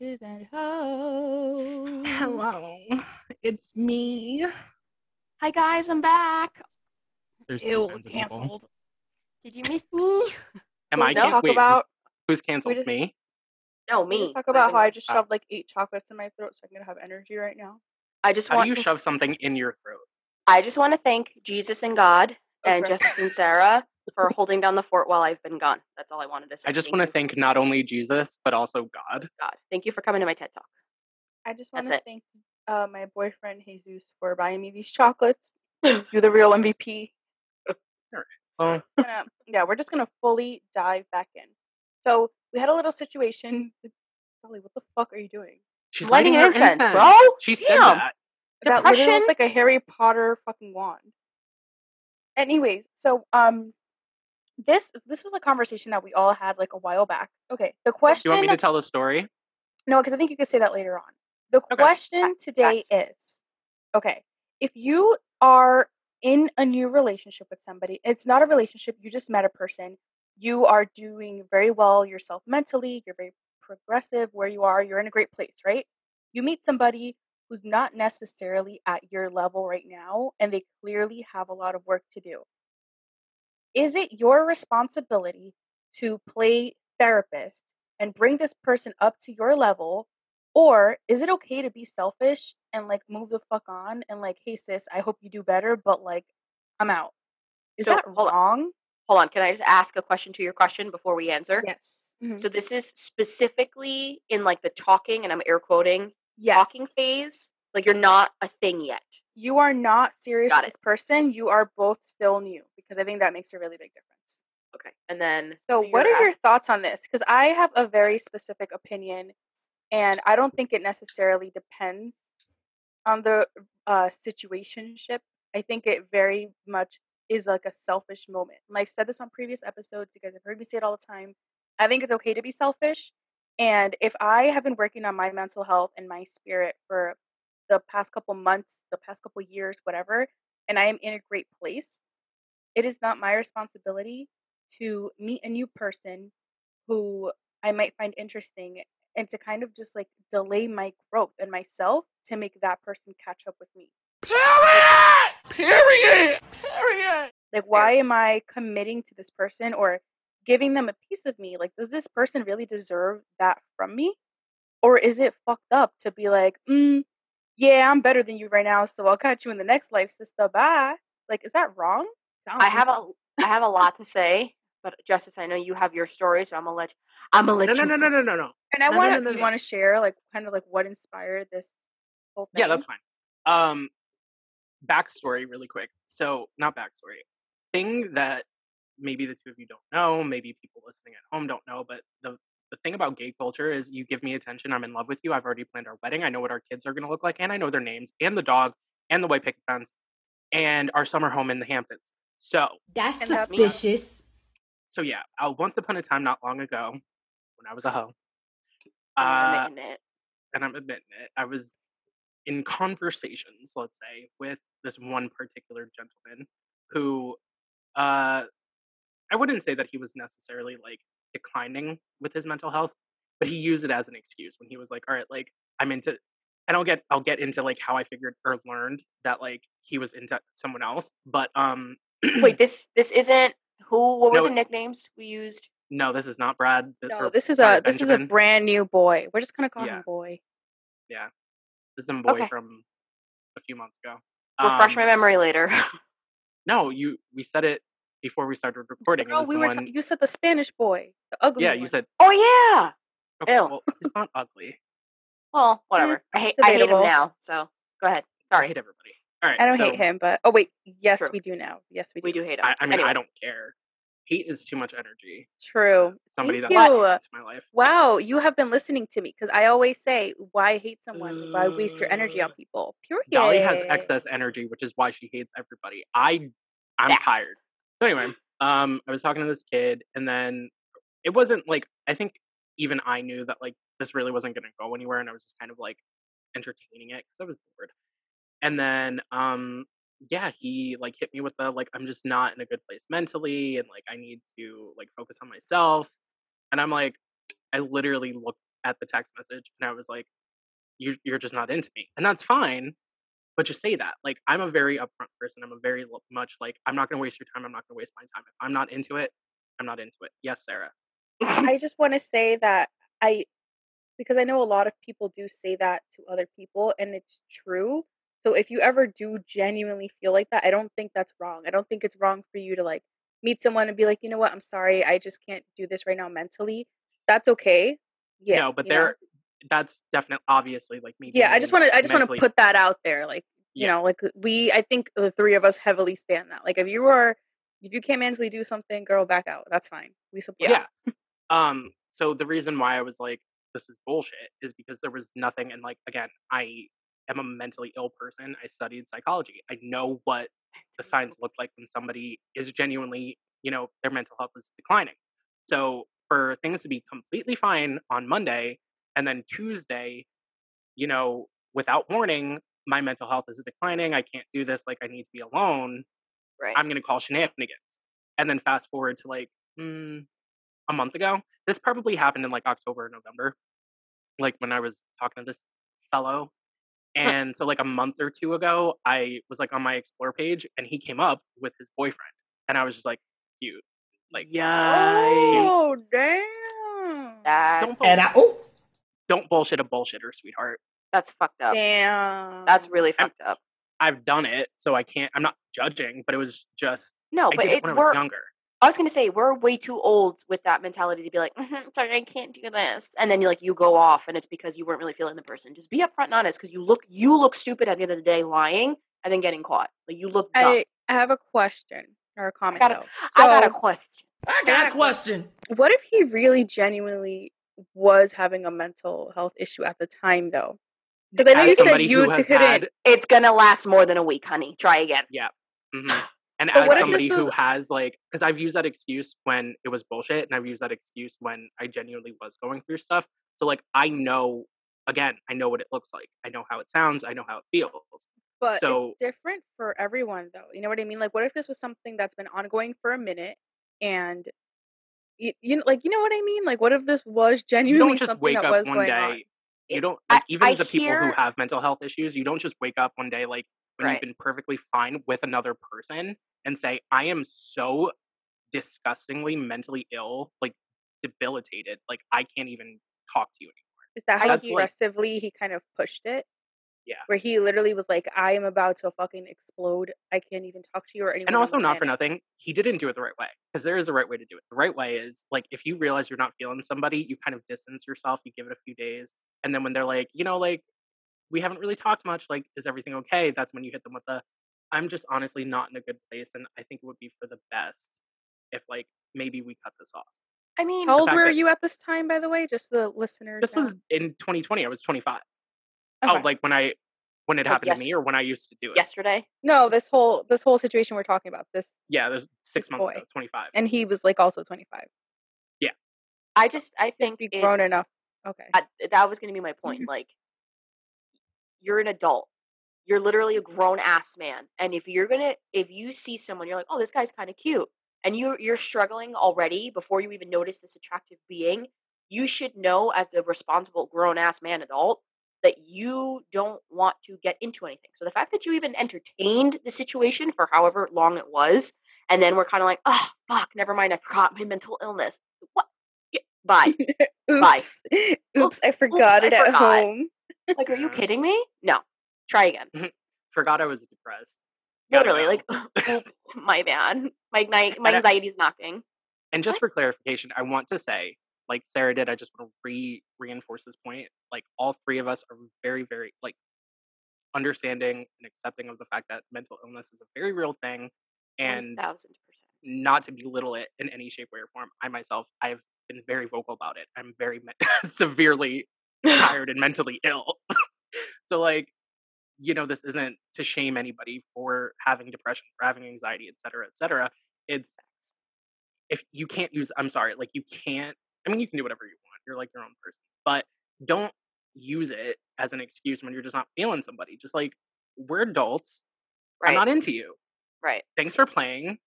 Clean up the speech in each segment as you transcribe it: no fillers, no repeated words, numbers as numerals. bitches and hoes. Hello, it's me. Hi guys, I'm back. There's ew, canceled. Did you miss me? Am I canceled? Who's canceled? Me? No, me. Let's talk about how I just shoved like 8 chocolates in my throat, so I'm gonna have energy right now. I just want to shove something in your throat. I just want to thank Jesus and God and Justice and Sarah for holding down the fort while I've been gone. That's all I wanted to say. I just want to thank not only Jesus, but also God. God, thank you for coming to my TED Talk. I just want to thank my boyfriend, Jesus, for buying me these chocolates. You're the real MVP. All right. Well. We're just going to fully dive back in. So we had a little situation. Holly, what the fuck are you doing? She's lighting incense, bro. She said that. Depression. That like a Harry Potter fucking wand. Anyways, so this was a conversation that we all had like a while back. Okay, the question. Do you want me to tell the story? No, because I think you could say that later on. The question today is, if you are in a new relationship with somebody, it's not a relationship. You just met a person. You are doing very well yourself mentally. You're very progressive where you are. You're in a great place, right? You meet somebody who's not necessarily at your level right now, and they clearly have a lot of work to do. Is it your responsibility to play therapist and bring this person up to your level, or is it okay to be selfish and like move the fuck on and like, hey sis, I hope you do better, but like, I'm out. Is that wrong? Hold on. Can I just ask a question to your question before we answer? Yes. Mm-hmm. So this is specifically in like the talking, and I'm air quoting. Yes. Talking phase, like you're not a thing yet. You are not serious with this person. You are both still new, because I think that makes a really big difference. Okay. And then so what are your thoughts on this? Because I have a very specific opinion, and I don't think it necessarily depends on the situationship. I think it very much is like a selfish moment. And I've said this on previous episodes. You guys have heard me say it all the time. I think it's okay to be selfish. And if I have been working on my mental health and my spirit for the past couple months, the past couple years, whatever, and I am in a great place, it is not my responsibility to meet a new person who I might find interesting and to kind of just like delay my growth and myself to make that person catch up with me. Period. Like, why am I committing to this person or giving them a piece of me? Like, does this person really deserve that from me? Or is it fucked up to be like, yeah, I'm better than you right now, so I'll catch you in the next life, sister. Bye. Like, is that wrong? I have a lot to say, but Justice, I know you have your story, so I'm gonna let you. No. And I want to share like kind of like what inspired this whole thing. Yeah, that's fine. Backstory really quick. So not backstory. Thing that maybe the two of you don't know, maybe people listening at home don't know, but the thing about gay culture is you give me attention, I'm in love with you, I've already planned our wedding, I know what our kids are going to look like, and I know their names, and the dog, and the white picket fence, and our summer home in the Hamptons. So that's suspicious. So yeah, once upon a time, not long ago, when I was a hoe, and I'm admitting it, I was in conversations, let's say, with this one particular gentleman who, I wouldn't say that he was necessarily like declining with his mental health, but he used it as an excuse when he was like, all right, like I'm into, and I'll get into like how I figured or learned that like he was into someone else. But, wait, this isn't who, what were the nicknames we used? No, this is not Brad. This is a brand new boy. We're just going to call him boy. Yeah. This is some boy from a few months ago. Refresh my memory later. No, we said it before we started recording. No, you said the Spanish boy, the ugly one. Yeah, you said. Oh yeah. Okay, ew. Well, it's not ugly. Well, whatever. I hate him now. So go ahead. Sorry. I hate everybody. All right. I don't hate him, but yes, true. We do now. Yes, we do. We do hate him. I mean, anyway. I don't care. Hate is too much energy. True. Somebody that hates my life. Wow, you have been listening to me, because I always say, why hate someone? Why waste your energy on people? Period. Dolly has excess energy, which is why she hates everybody. I'm tired. So anyway, I was talking to this kid, and then it wasn't like, I think even I knew that like this really wasn't going to go anywhere, and I was just kind of like entertaining it because I was bored. And then, he like hit me with the like, I'm just not in a good place mentally, and like I need to like focus on myself. And I'm like, I literally looked at the text message, and I was like, you're just not into me. And that's fine, but just say that. Like, I'm a very upfront person. I'm a very much like, I'm not going to waste your time. I'm not going to waste my time. If I'm not into it, I'm not into it. Yes, Sarah. I just want to say that because I know a lot of people do say that to other people, and it's true. So if you ever do genuinely feel like that, I don't think that's wrong. I don't think it's wrong for you to like meet someone and be like, you know what, I'm sorry, I just can't do this right now mentally. That's okay. Yeah. No, but that's definitely obviously like me. Yeah, I just want to put that out there. Like, you know, like I think the three of us heavily stand that. Like, if you can't mentally do something, girl, back out. That's fine. We support. Yeah. So the reason why I was like, this is bullshit, is because there was nothing. And like, again, I am a mentally ill person. I studied psychology. I know what the signs look like when somebody is genuinely, you know, their mental health is declining. So for things to be completely fine on Monday, and then Tuesday, you know, without warning, my mental health is declining. I can't do this. Like, I need to be alone. Right. I'm going to call shenanigans. And then fast forward to like a month ago. This probably happened in like October or November, like when I was talking to this fellow. And so like a month or two ago, I was like on my Explore page, and he came up with his boyfriend. And I was just like, dude. Like, yeah. Oh, damn. Don't bullshit a bullshitter, sweetheart. That's fucked up. Damn. That's really fucked up. I've done it, so I can't. I'm not judging, but it was just. No, but I was younger. I was going to say, we're way too old with that mentality to be like, sorry, I can't do this. And then you go off, and it's because you weren't really feeling the person. Just be upfront and honest, because you look stupid at the end of the day lying and then getting caught. Like, you look dumb. I have a question or a comment. I got a question. What if he really genuinely was having a mental health issue at the time, though? Because I know you said you couldn't. It's gonna last more than a week, honey. Try again. Yeah. Mm-hmm. And as somebody who has like, because I've used that excuse when it was bullshit, and I've used that excuse when I genuinely was going through stuff. So like, I know. Again, I know what it looks like. I know how it sounds. I know how it feels. But it's different for everyone, though. You know what I mean? Like, what if this was something that's been ongoing for a minute, and you know what I mean? Like, what if this was genuinely something that was going on? You don't just wake up one day. You don't, like, even the people who have mental health issues, you don't just wake up one day, like, when you've been perfectly fine with another person and say, I am so disgustingly mentally ill, like, debilitated. Like, I can't even talk to you anymore. Is that how aggressively he kind of pushed it? Yeah. Where he literally was like, I am about to fucking explode. I can't even talk to you or anything. And also, not for nothing, he didn't do it the right way. Because there is a right way to do it. The right way is, like, if you realize you're not feeling somebody, you kind of distance yourself. You give it a few days. And then when they're like, you know, like, we haven't really talked much. Like, is everything okay? That's when you hit them with the, I'm just honestly not in a good place. And I think it would be for the best if, like, maybe we cut this off. I mean, how old were you at this time, by the way? Just the listeners. This was in 2020. I was 25. Okay. Oh, like when it happened to me, or when I used to do it yesterday. No, this whole situation we're talking about. This this 6 months ago, 25, and he was like also 25. Yeah, I think you're grown enough. Okay, that was going to be my point. Like, you're an adult. You're literally a grown ass man, and if you see someone, you're like, oh, this guy's kind of cute, and you're struggling already before you even notice this attractive being. You should know, as a responsible grown ass man adult, that you don't want to get into anything. So the fact that you even entertained the situation for however long it was, and then we're kind of like, oh, fuck, never mind, I forgot my mental illness. What? Bye. Bye. Oops, I forgot it at home. Like, are you kidding me? No. Try again. Forgot I was depressed. Literally, like, oops, my bad. My anxiety's knocking. And just for clarification, I want to say, like Sarah did, I just want to reinforce this point. Like, all three of us are very, very, like, understanding and accepting of the fact that mental illness is a very real thing. And 1,000%. Not to belittle it in any shape, way, or form. I myself, I've been very vocal about it. I'm very severely tired and mentally ill. So, like, you know, this isn't to shame anybody for having depression, for having anxiety, et cetera, et cetera. It's, if you can't use, I'm sorry, like, you can't, I mean, you can do whatever you want. You're like your own person. But don't use it as an excuse when you're just not feeling somebody. Just like, we're adults. Right. I'm not into you. Right. Thanks for playing.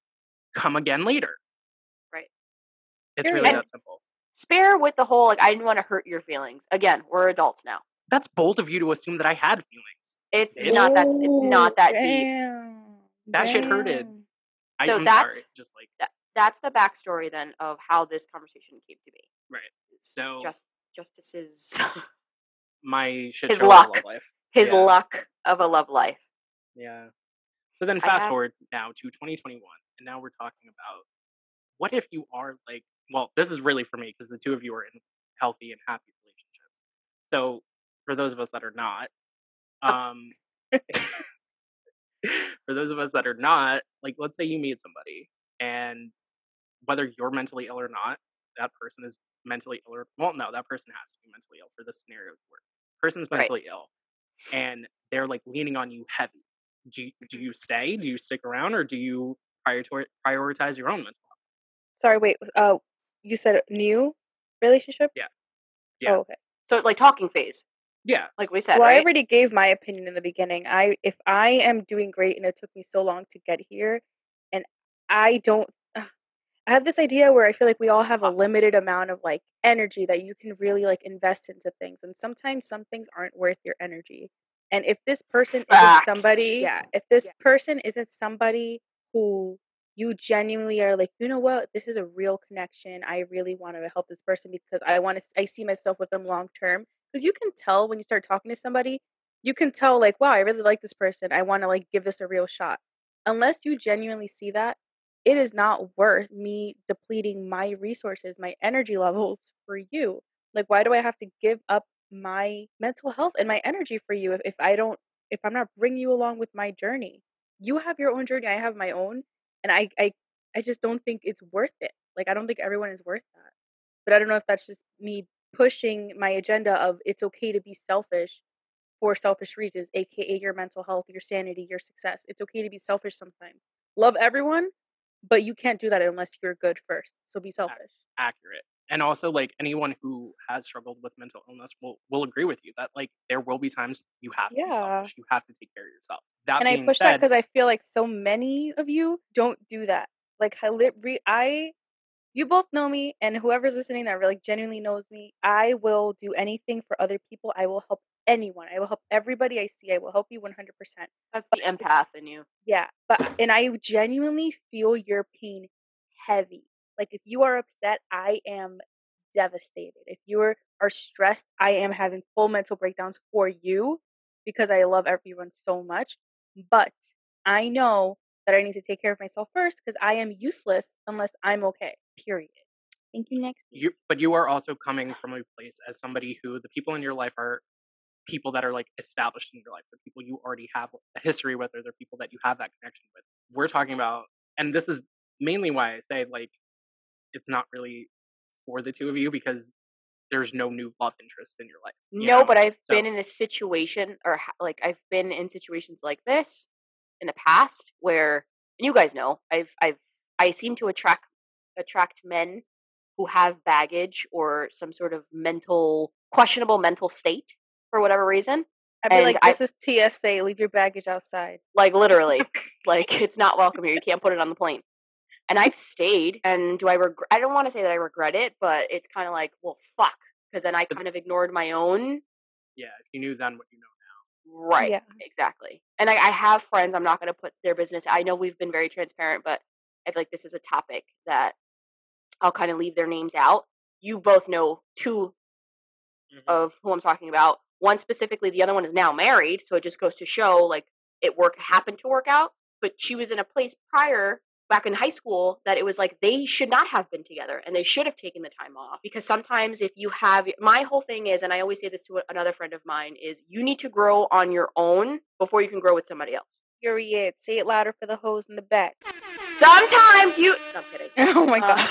Come again later. Right. It's really that simple. Spare with the whole, like, I didn't want to hurt your feelings. Again, we're adults now. That's bold of you to assume that I had feelings. It's not that deep. That shit hurted. That's the backstory then of how this conversation came to be. Right. So Justice's my shit his luck. Of a love life. His luck of a love life. Yeah. So then fast forward now to 2021, and now we're talking about what if you are like, well, this is really for me because the two of you are in healthy and happy relationships. So for those of us that are not, for those of us that are not, like, let's say you meet somebody and whether you're mentally ill or not, that person is mentally ill or, well, no, that person has to be mentally ill for this scenario to work. Person's mentally ill and they're like leaning on you heavy. Do you stay? Do you stick around, or do you prioritize your own mental health? Sorry, wait. You said new relationship? Yeah. Oh, okay. So it's like talking phase. Yeah. Like we said. Well, right? I already gave my opinion in the beginning. If I am doing great and it took me so long to get here, and I have this idea where I feel like we all have a limited amount of like energy that you can really like invest into things, and sometimes some things aren't worth your energy. And if this person isn't somebody, person isn't somebody who you genuinely are like, you know what, this is a real connection. I really want to help this person because I see myself with them long term. Because you can tell when you start talking to somebody, you can tell like, wow, I really like this person. I want to like give this a real shot. Unless you genuinely see that, it is not worth me depleting my resources, my energy levels for you. Like, why do I have to give up my mental health and my energy for you if I'm not bringing you along with my journey? You have your own journey, I have my own, and I just don't think it's worth it. Like, I don't think everyone is worth that. But I don't know if that's just me pushing my agenda of it's okay to be selfish for selfish reasons, aka your mental health, your sanity, your success. It's okay to be selfish sometimes. Love everyone, but you can't do that unless you're good first. So be selfish. Accurate. And also, like, anyone who has struggled with mental illness will agree with you that, like, there will be times you have to be selfish. You have to take care of yourself. That being said, I push that because I feel like so many of you don't do that. Like, you both know me, and whoever's listening that really genuinely knows me, I will do anything for other people. I will help anyone. I will help everybody I see. I will help you 100%. That's the empath in you. Yeah. And I genuinely feel your pain heavy. Like, if you are upset, I am devastated. If you are stressed, I am having full mental breakdowns for you because I love everyone so much. But I know that I need to take care of myself first because I am useless unless I'm okay, period. Thank you, next. But you are also coming from a place as somebody who the people in your life are people that are, like, established in your life. They're people you already have a history with, or they're people that you have that connection with. We're talking about, and this is mainly why I say, like, it's not really for the two of you because there's no new love interest in your life. But I've been in situations like this in the past where, and you guys know, I seem to attract men who have baggage or some sort of questionable mental state for whatever reason. I'd be like, this is TSA, leave your baggage outside. Like, literally, like, it's not welcome here. You can't put it on the plane. And I've stayed, and I don't want to say that I regret it, but it's kind of like, well, fuck, because then I kind of ignored my own. Yeah, if you knew then what you know now. Right, yeah. Exactly. And I have friends, I'm not going to put their business, I know we've been very transparent, but I feel like this is a topic that I'll kind of leave their names out. You both know two of who I'm talking about. One specifically, the other one is now married, so it just goes to show, like, happened to work out, but she was in a place prior back in high school that it was like they should not have been together and they should have taken the time off. Because sometimes if you have, my whole thing is, and I always say this to another friend of mine, is you need to grow on your own before you can grow with somebody else. You're it. Say it louder for the hoes in the back. Sometimes you... No, I'm kidding. Oh my God.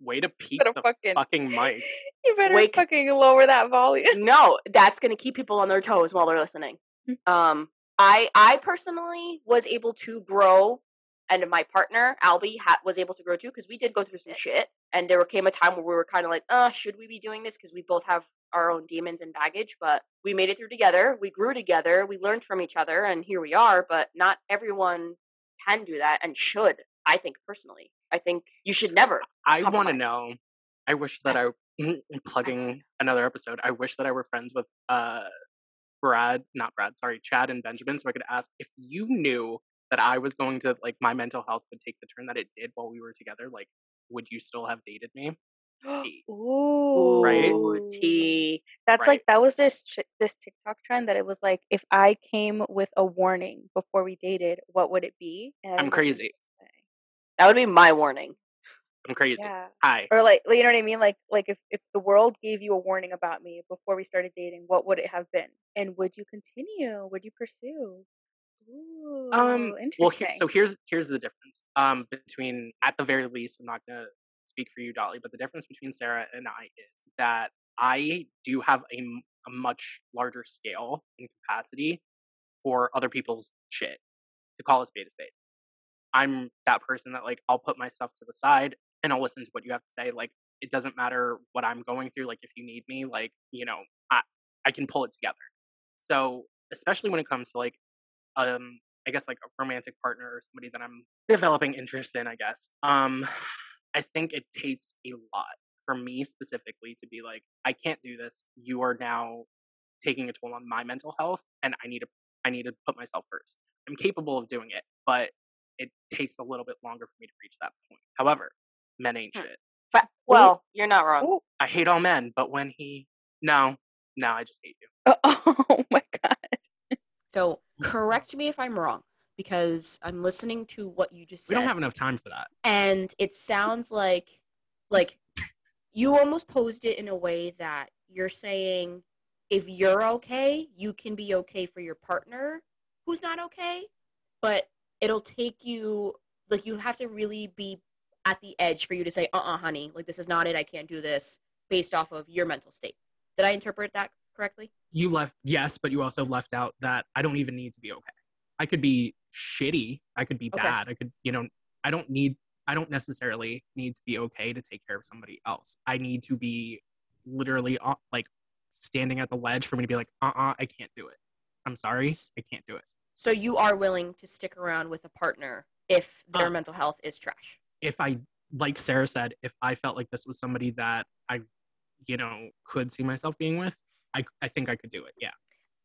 Way to peek the fucking mic. You better fucking lower that volume. No, that's going to keep people on their toes while they're listening. I personally was able to grow, and my partner, Albie, was able to grow too, because we did go through some shit. And there came a time where we were kind of like, should we be doing this? Because we both have our own demons and baggage. But we made it through together. We grew together. We learned from each other. And here we are. But not everyone can do that and should, I think, personally. I think you should never compromise. I want to know, I wish that I plugging another episode. I wish that I were friends with Chad and Benjamin, so I could ask if you knew that I was going to, like, my mental health would take the turn that it did while we were together, like, would you still have dated me? Tea. Ooh, right? Tea. That's right. Like, that was this TikTok trend that it was like, if I came with a warning before we dated, what would it be? And I'm crazy. That would be my warning. I'm crazy. Yeah. Hi. Or, like, you know what I mean? Like if the world gave you a warning about me before we started dating, what would it have been? And would you continue? Would you pursue? Ooh, interesting. Well, here's the difference. Between, at the very least, I'm not gonna speak for you, Dolly, but the difference between Sarah and I is that I do have a much larger scale and capacity for other people's shit, to call a spade a spade. I'm that person that, like, I'll put myself to the side and I'll listen to what you have to say. Like, it doesn't matter what I'm going through. Like, if you need me, like, you know, I can pull it together. So, especially when it comes to, like, I guess, like, a romantic partner or somebody that I'm developing interest in, I guess. I think it takes a lot for me specifically to be like, I can't do this. You are now taking a toll on my mental health, and I need to put myself first. I'm capable of doing it, but it takes a little bit longer for me to reach that point. However, men ain't shit. Well, you're not wrong. Ooh. I hate all men, but when he... No, I just hate you. Oh my God. So, correct me if I'm wrong, because I'm listening to what you just said. We don't have enough time for that. And it sounds like you almost posed it in a way that you're saying, if you're okay, you can be okay for your partner who's not okay, but it'll take you, like, you have to really be at the edge for you to say, honey, like, this is not it. I can't do this, based off of your mental state. Did I interpret that correctly? You left, yes, but you also left out that I don't even need to be okay. I could be shitty. I could be bad. I could, you know, I don't necessarily need to be okay to take care of somebody else. I need to be literally, like, standing at the ledge for me to be like, I can't do it. I'm sorry. I can't do it. So you are willing to stick around with a partner if their mental health is trash? If I, like Sarah said, if I felt like this was somebody that I, you know, could see myself being with, I think I could do it, yeah.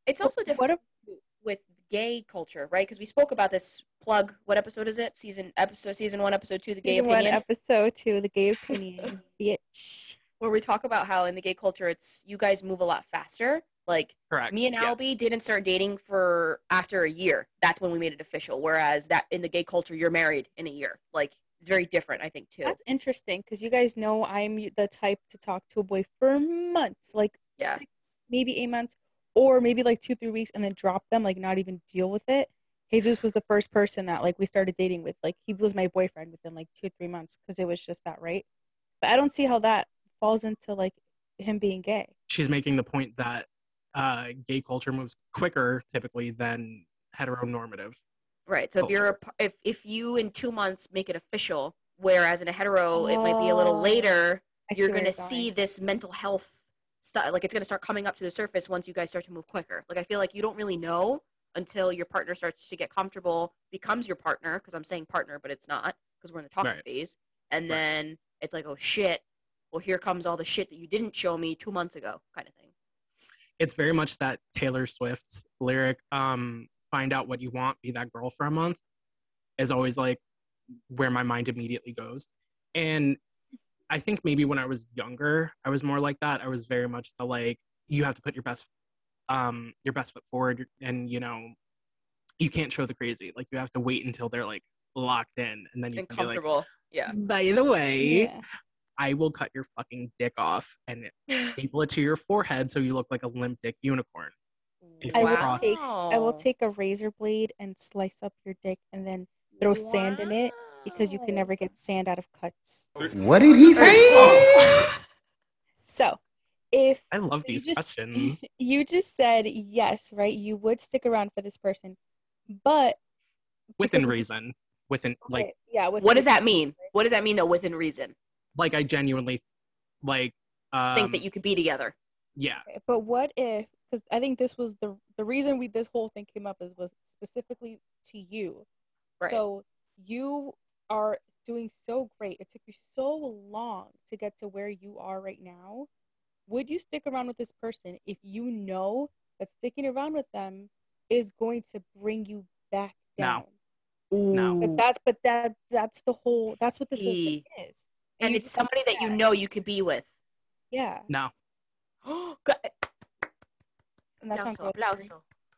It's also different with gay culture, right? Because we spoke about this, plug, what episode is it? Season 1, Episode 2, The Gay Opinion. Season 1, Episode 2, The Gay Opinion, bitch. Where we talk about how in the gay culture, it's, you guys move a lot faster. Like, correct. Me and Albie didn't start dating after a year. That's when we made it official. Whereas that in the gay culture, you're married in a year. Like, it's very different, I think, too. That's interesting because you guys know I'm the type to talk to a boy for months. Like, yeah. Maybe 8 months or maybe like 2-3 weeks and then drop them, like, not even deal with it. Jesus was the first person that, like, we started dating with. Like, he was my boyfriend within, like, 2-3 months because it was just that, right? But I don't see how that falls into, like, him being gay. She's making the point that gay culture moves quicker typically than heteronormative, right? So culture. If you in 2 months make it official, whereas in a hetero it might be a little later, you're gonna see this mental health stuff, like, it's gonna start coming up to the surface once you guys start to move quicker. Like, I feel like you don't really know until your partner starts to get comfortable, becomes your partner, because I'm saying partner but it's not, because we're in the talking phase, and then it's like, oh shit, well, here comes all the shit that you didn't show me 2 months ago, kind of thing. It's very much that Taylor Swift lyric, find out what you want, be that girl for a month, is always, like, where my mind immediately goes. And I think maybe when I was younger, I was more like that. I was very much the, like, you have to put your best foot forward, and, you know, you can't show the crazy. Like, you have to wait until they're, like, locked in, and then you can be like, yeah. By the way... Yeah. I will cut your fucking dick off and staple it to your forehead so you look like a limp dick unicorn. I will take a razor blade and slice up your dick and then throw sand in it, because you can never get sand out of cuts. What did he say? Oh. So, if... I love these questions. You just said yes, right? You would stick around for this person, but... Within reason. Within, like... Okay, yeah, within what does that mean? Right? What does that mean, though, within reason? Like, I genuinely, like... think that you could be together. Yeah. Okay, but what if... Because I think this was the reason this whole thing came up was specifically to you. Right. So, you are doing so great. It took you so long to get to where you are right now. Would you stick around with this person if you know that sticking around with them is going to bring you back down? No. But that's what this whole thing is. And it's somebody that you know you could be with. Yeah. No. Oh, God. And that's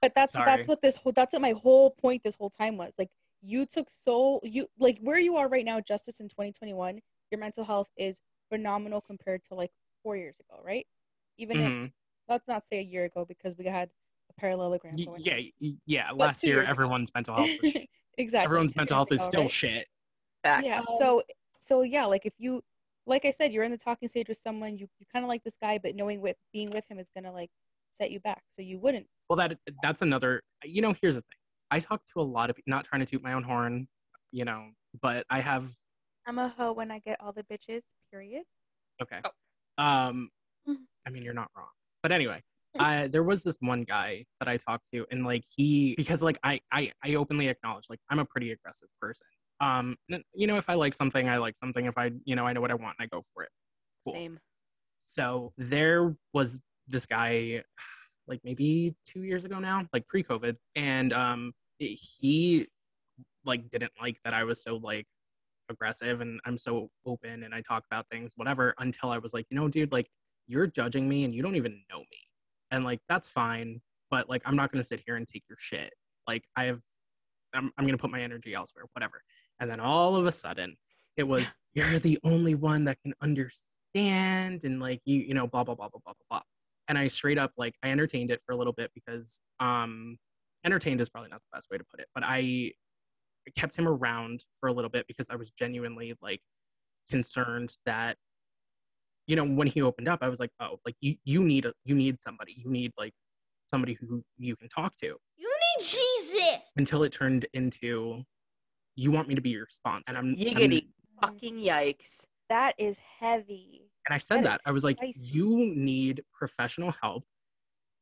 But that's what my whole point this whole time was. Like, you took like where you are right now, Justice, in 2021, your mental health is phenomenal compared to like 4 years ago, right? Even if, let's not say a year ago because we had a parallelogram. Yeah. Last year, everyone's mental health was shit. Exactly. Everyone's mental health is still shit. Facts. Yeah. So yeah, like if you, like I said, you're in the talking stage with someone, you kind of like this guy, but being with him is gonna like set you back, so you wouldn't. Well, that's another. You know, here's the thing. I talk to a lot of, not trying to toot my own horn, you know, but I have. I'm a hoe when I get all the bitches. Period. Okay. Oh. I mean, you're not wrong. But anyway, there was this one guy that I talked to, and like I openly acknowledge like I'm a pretty aggressive person. You know, if I like something, I like something. If I know what I want, and I go for it. Cool. Same. So there was this guy, like maybe 2 years ago now, like pre-COVID, and he like didn't like that I was so like aggressive and I'm so open and I talk about things, whatever, until I was like, you know, dude, like you're judging me and you don't even know me, and like that's fine, but like I'm not gonna sit here and take your shit. Like I'm gonna put my energy elsewhere, whatever. And then all of a sudden it was, you're the only one that can understand, and like you know, blah blah blah blah blah blah. And I straight up, like, I entertained it for a little bit because entertained is probably not the best way to put it, but I kept him around for a little bit because I was genuinely, like, concerned that, you know, when he opened up, I was like, oh, like, you need somebody. You need, like, somebody who you can talk to. You need Jesus! Until it turned into, you want me to be your sponsor. And I'm... Yiggity. Fucking yikes. That is heavy. And I said that. I was like, you need professional help.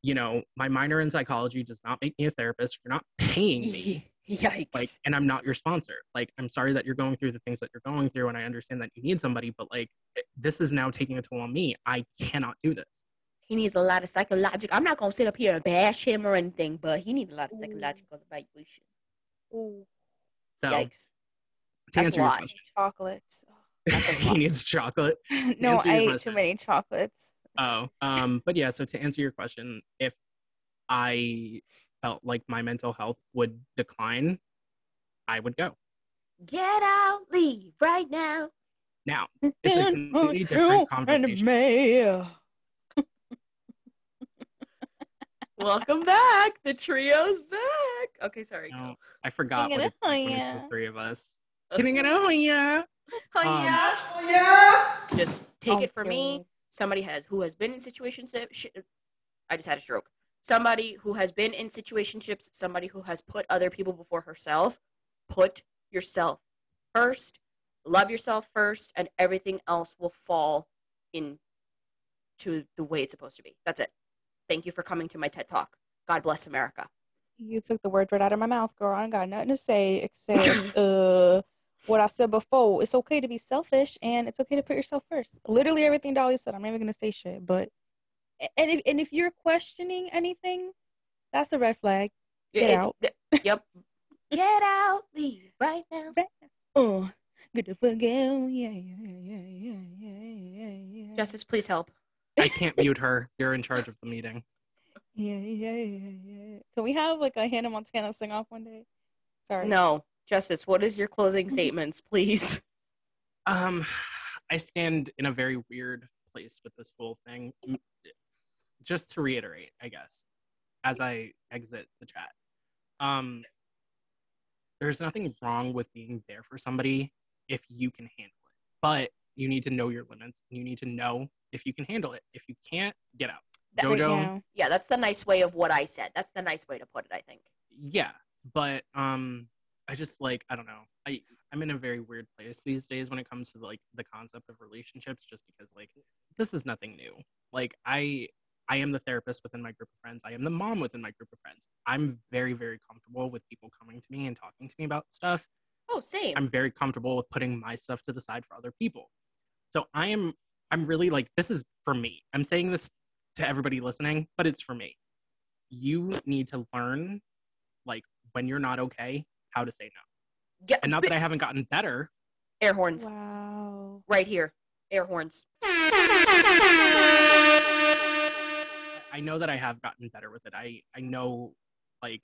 You know, my minor in psychology does not make me a therapist. You're not paying me. Yikes. Like, and I'm not your sponsor. Like, I'm sorry that you're going through the things that you're going through, and I understand that you need somebody, but, like, this is now taking a toll on me. I cannot do this. He needs a lot of psychological. I'm not going to sit up here and bash him or anything, but he needs a lot of psychological evaluation. Ooh. So, yikes. To answer your question. Chocolates. He needs chocolate. No, I ate too many chocolates. Oh, but yeah, so to answer your question, if I felt like my mental health would decline, I would go. Get out, leave right now. Now, it's a completely different conversation. Welcome back. The trio's back. Okay, sorry. No, I forgot what it's like for the three of us. Getting it out, yeah. Oh yeah, Just take it from me. Somebody who has been in situationships. I just had a stroke. Somebody who has been in situationships. Somebody who has put other people before herself. Put yourself first. Love yourself first, and everything else will fall into the way it's supposed to be. That's it. Thank you for coming to my TED Talk. God bless America. You took the word right out of my mouth, girl. I ain't got nothing to say except what I said before. It's okay to be selfish, and it's okay to put yourself first. Literally everything Dolly said. I'm not even gonna say shit, but and if you're questioning anything, that's a red flag. Get out. Yep. Get out, leave right now. Oh, good to forget. Yeah. Justice, please help. I can't mute her. You're in charge of the meeting. Yeah. Can we have like a Hannah Montana sing off one day? Sorry. No. Justice, what is your closing statements, please? I stand in a very weird place with this whole thing. Just to reiterate, I guess, as I exit the chat. There's nothing wrong with being there for somebody if you can handle it. But you need to know your limits. And you need to know if you can handle it. If you can't, get out. JoJo. Yeah, that's the nice way of what I said. That's the nice way to put it, I think. Yeah, but... I just, like, I don't know. I'm in a very weird place these days when it comes to, like, the concept of relationships, just because, like, this is nothing new. Like, I am the therapist within my group of friends. I am the mom within my group of friends. I'm very, very comfortable with people coming to me and talking to me about stuff. Oh, same. I'm very comfortable with putting my stuff to the side for other people. So I'm really like, this is for me. I'm saying this to everybody listening, but it's for me. You need to learn, like, when you're not okay, how to say no. Yeah, and not that I haven't gotten better. Air horns. Wow. Right here. Air horns. I know that I have gotten better with it. I know, like,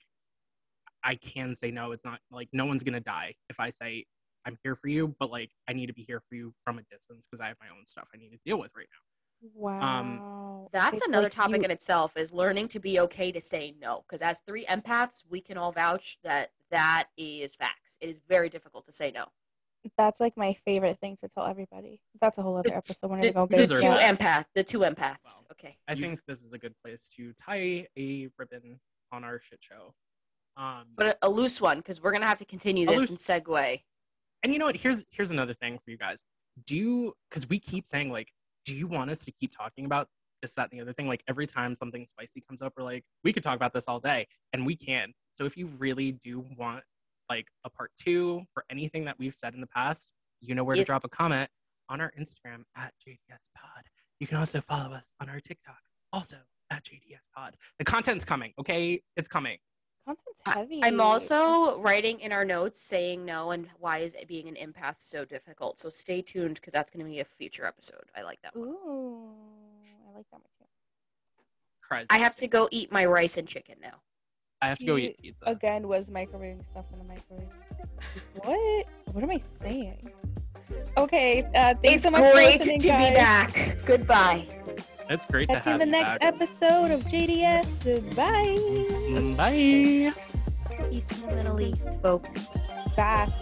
I can say no. It's not like no one's going to die if I say I'm here for you, but like I need to be here for you from a distance because I have my own stuff I need to deal with right now. Wow. That's another topic in itself, is learning to be okay to say no. Because as three empaths, we can all vouch that that is facts. It is very difficult to say no. That's like my favorite thing to tell everybody. That's a whole other episode. We're going to go The two empaths. Wow. Okay. I think this is a good place to tie a ribbon on our shit show. But a loose one, because we're going to have to continue this and segue. And you know what? Here's another thing for you guys. Because we keep saying, like, do you want us to keep talking about this, that, and the other thing? Like, every time something spicy comes up, we're like, we could talk about this all day. And we can. So if you really do want, like, a part two for anything that we've said in the past, you know where to drop a comment on our Instagram at JDSPod. You can also follow us on our TikTok, also at JDSPod. The content's coming, okay? It's coming. Content's heavy. I'm also writing in our notes saying no and why is it being an empath so difficult. So stay tuned, because that's going to be a future episode. I like that one. Ooh, I like that one. I have to go eat my rice and chicken now. I have to go eat pizza. Again, was microwaving stuff in the microwave. What? What am I saying? Okay. Thanks so much for listening, guys. It's great to be back. Goodbye. It's great to have you back. Catch you in the next episode of JDS. Bye. Bye. Peace in the Middle East, folks. Bye.